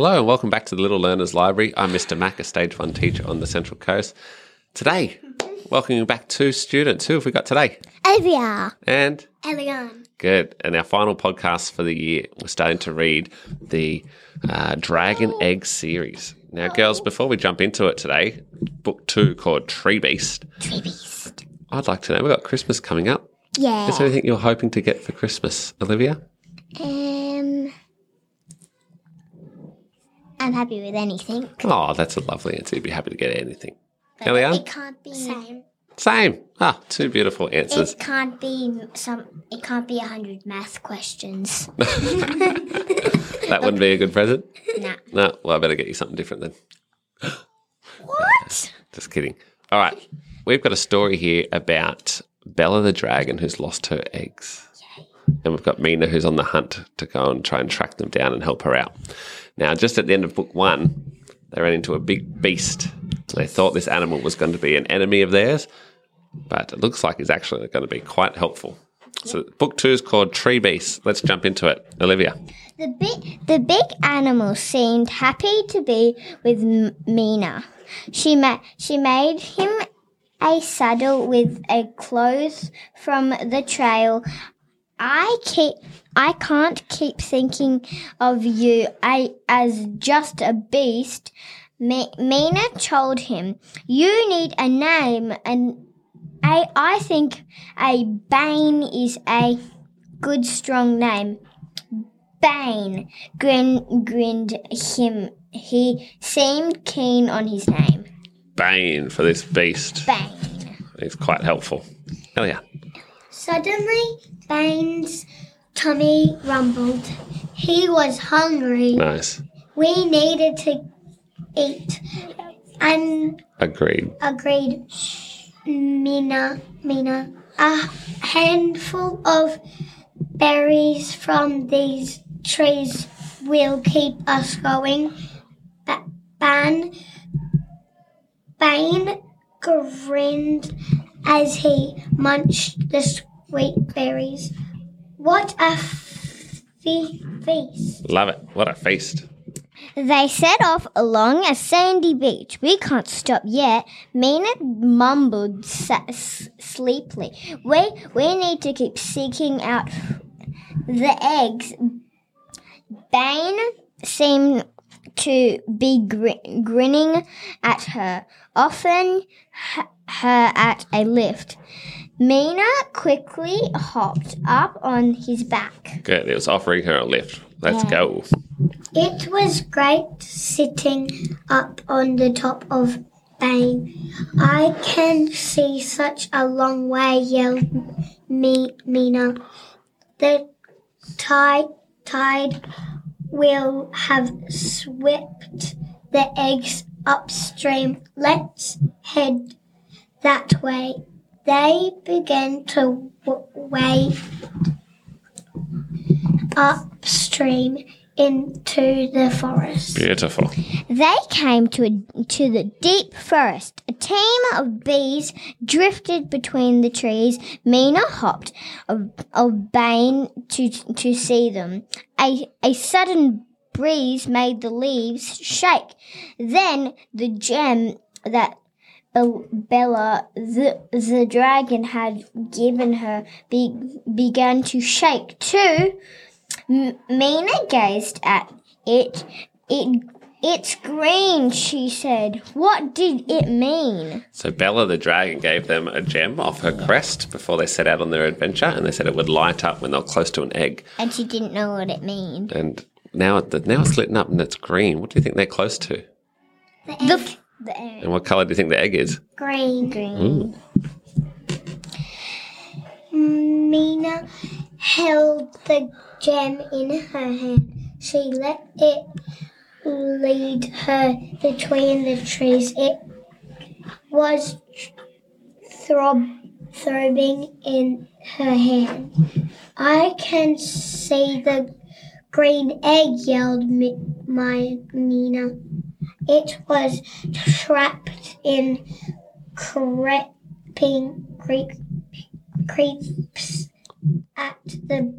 Hello and welcome back to the Little Learners Library. I'm Mr. Mack, a Stage 1 teacher on the Central Coast. Today, welcoming back two students. Who have we got today? Olivia. And? Eliane. Good. And our final podcast for the year, we're starting to read the Dragon Egg series. Now, girls, before we jump into it today, book 2 called Tree Beast. Tree Beast. I'd like to know, we've got Christmas coming up. Yeah. Is there anything you're hoping to get for Christmas, Olivia? I'm happy with anything. Oh, that's a lovely answer. You'd be happy to get anything. But Eliane? It can't be same. Same. Ah, two beautiful answers. It can't be 100 math questions. That wouldn't be a good present? No. No. Well, I better get you something different then. What? Just kidding. All right. We've got a story here about Bella the dragon who's lost her eggs. Yay. And we've got Mina who's on the hunt to go and try and track them down and help her out. Now, just at the end of book 1, they ran into a big beast. They thought this animal was going to be an enemy of theirs, but it looks like it's actually going to be quite helpful. Yep. So book 2 is called Tree Beast. Let's jump into it. Olivia. The big animal seemed happy to be with Mina. She made him a saddle with a cloth from the trail. I can't keep thinking of you as just a beast. Mina told him, "You need a name, and I think a Bane is a good, strong name." Bane grinned him. He seemed keen on his name. Bane for this beast. Bane. It's quite helpful. Oh yeah. Suddenly, Bane's tummy rumbled. He was hungry. Nice. We needed to eat. Agreed. Mina. A handful of berries from these trees will keep us going. Bane grinned as he munched the sweet berries. What a feast. Love it. What a feast. They set off along a sandy beach. "We can't stop yet," Mina mumbled sleepily. We need to keep seeking out the eggs. Bane seemed to be grinning at her, offering her at a lift. Mina quickly hopped up on his back. Good, it was offering her a lift. Let's go. It was great sitting up on the top of Bane. "I can see such a long way," yelled Mina. "The tide will have swept the eggs upstream. Let's head that way." They began to wade upstream into the forest. Beautiful. They came to the deep forest. A team of bees drifted between the trees. Mina hopped of Bane to see them. A sudden breeze made the leaves shake. Then the gem that Bella, the dragon, had given her began to shake too. Mina gazed at it. It's green, she said. What did it mean? So Bella the dragon gave them a gem off her crest before they set out on their adventure, and they said it would light up when they were close to an egg. And she didn't know what it meant. And now it's lit up and it's green. What do you think they're close to? The egg. And what colour do you think the egg is? Green. Mina held the gem in her hand. She let it lead her between the trees. It was throbbing in her hand. "I can see the green egg," yelled Mina. It was trapped in creeps at the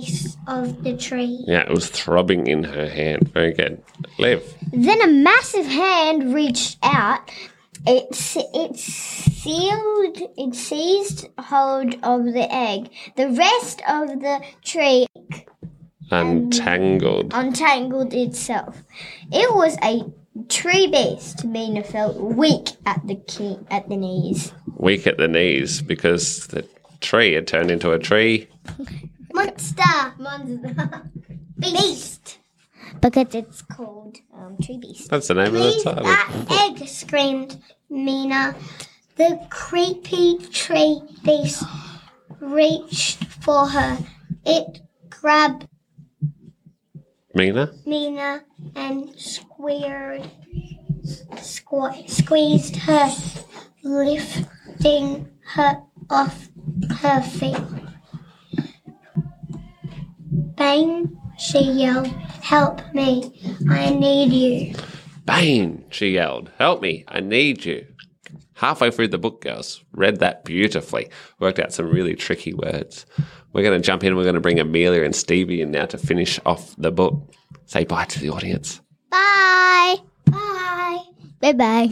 base of the tree. Yeah, it was throbbing in her hand. Very good. Liv. Then a massive hand reached out. It seized hold of the egg. The rest of the tree untangled itself. It was a tree beast. Mina felt weak at the knees. Weak at the knees because the tree had turned into a tree. Monster. Beast. Because it's called Tree Beast. That's the name of the title. That egg, screamed Mina. The creepy tree beast reached for her. It grabbed Mina and squeezed her, lifting her off her feet. Bane, she yelled, help me, I need you. Bane, she yelled, help me, I need you. Halfway through the book, girls, read that beautifully. Worked out some really tricky words. We're going to jump in. We're going to bring Amelia and Stevie in now to finish off the book. Say bye to the audience. Bye. Bye. Bye-bye.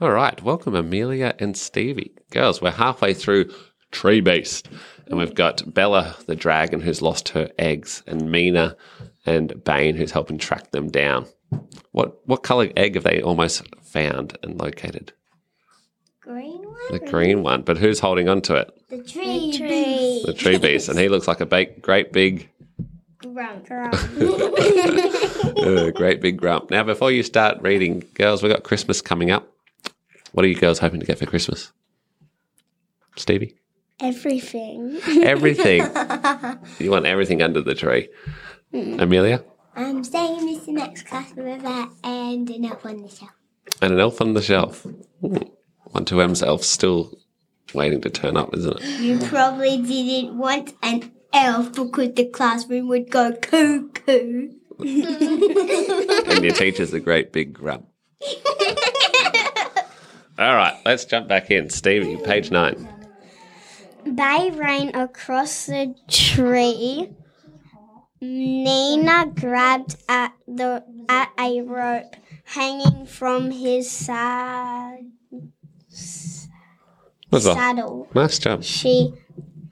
All right. Welcome, Amelia and Stevie. Girls, we're halfway through Tree Beast. And we've got Bella, the dragon, who's lost her eggs, and Mina and Bane, who's helping track them down. What colour egg have they almost found and located? Green one? The green one. But who's holding on to it? The tree beast. The tree beast. And he looks like a great big... Grump. Great big grump. Now, before you start reading, girls, we've got Christmas coming up. What are you girls hoping to get for Christmas? Stevie? Everything. You want everything under the tree. Mm. Amelia? I'm staying in Mr. Max's classroom with that and an elf on the shelf. Ooh. 1, 2, M's elf's still waiting to turn up, isn't it? You probably didn't want an elf because the classroom would go cuckoo. And your teacher's a great big grump. All right, let's jump back in. Stevie, page 9. Bay ran across the tree. Nina grabbed at a rope hanging from his side. Saddle. Nice job. She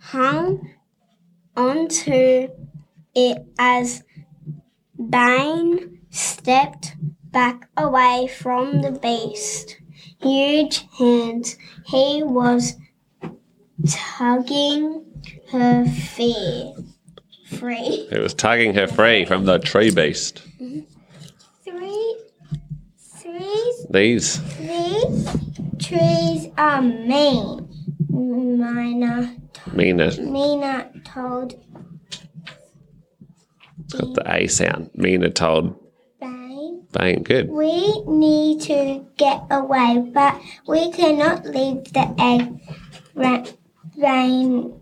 hung onto it as Bane stepped back away from the beast. Huge hands. He was tugging her free. It was tugging her free from the tree beast. Mm-hmm. These trees are mean, Mina told. It's got the A sound. Mina told Bane. Good. We need to get away, but we cannot leave the egg. Bane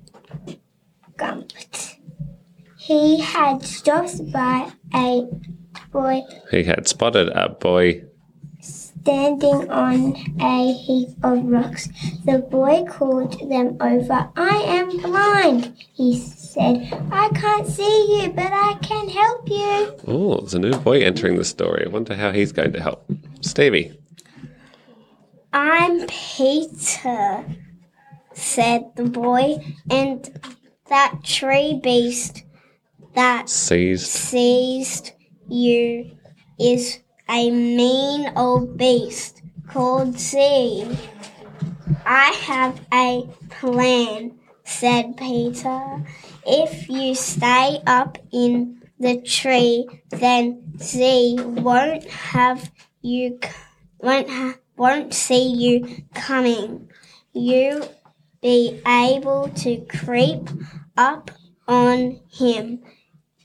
gumped. He had spotted a boy standing on a heap of rocks. The boy called them over. I am blind, he said. I can't see you, but I can help you. Oh, there's a new boy entering the story. I wonder how he's going to help. Stevie. I'm Peter, said the boy, and that tree beast that seized you is a mean old beast called Z. I have a plan, said Peter. If you stay up in the tree, then Z won't see you coming. You'll be able to creep up on him.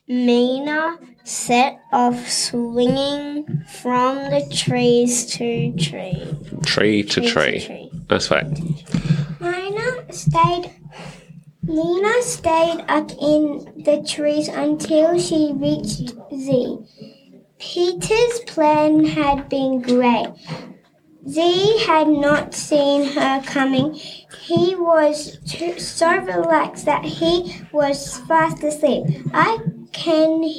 Mina set off swinging from the trees to tree. Tree to tree. That's right. Mina stayed up in the trees until she reached Z. Peter's plan had been great. Z had not seen her coming. He was so relaxed that he was fast asleep. I can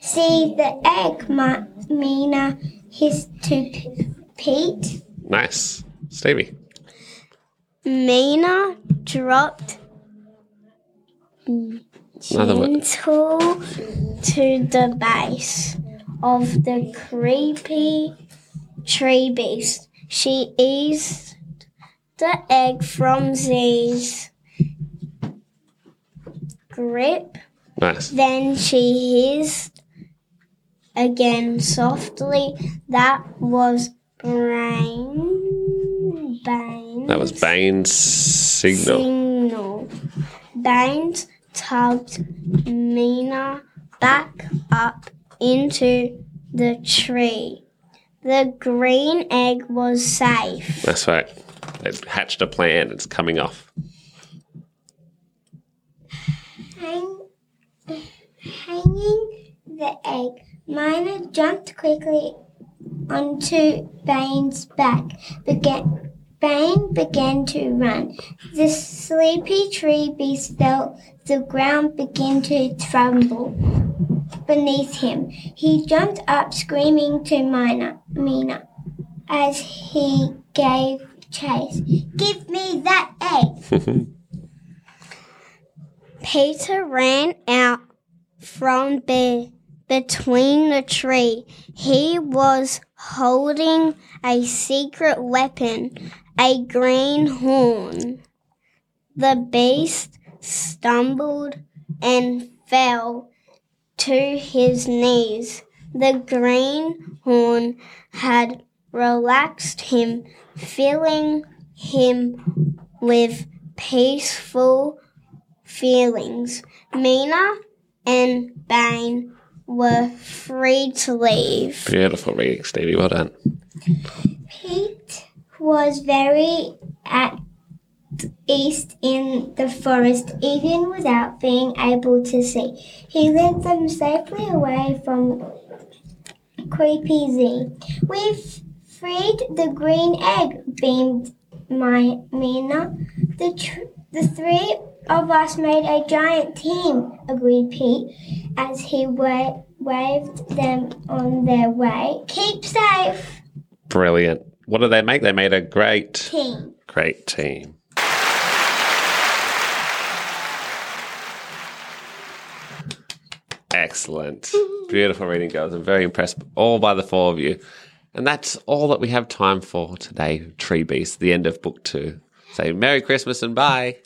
see the egg, Mina hissed to Pete. Nice. Stevie. Mina dropped gentle to the base of the creepy tree beast. She eased the egg from Z's grip. Nice. Then she hissed again softly. That was Bane's. That was Bane's signal. Bane's tugged Mina back up into the tree. The green egg was safe. That's right. They've hatched a plan. It's coming off. Hanging the egg, Mina jumped quickly onto Bane's back. Bane began to run. The sleepy tree beast felt the ground begin to tremble beneath him. He jumped up screaming to Mina as he gave chase. Give me that egg! Peter ran out from between the tree. He was holding a secret weapon, a green horn. The beast stumbled and fell to his knees. The green horn had relaxed him, filling him with peaceful feelings. Mina and Bane were free to leave. Beautiful reading, Stevie. Well done. Pete was very at east in the forest, even without being able to see. He led them safely away from creepy Z. We've freed the green egg, beamed Mina. The three of us made a giant team, agreed Pete, as he waved them on their way. Keep safe. Brilliant. What did they make? They made a great team. Great team. Excellent. Beautiful reading, girls. I'm very impressed all by the four of you. And that's all that we have time for today, Tree Beast, the end of Book 2. So Merry Christmas and bye.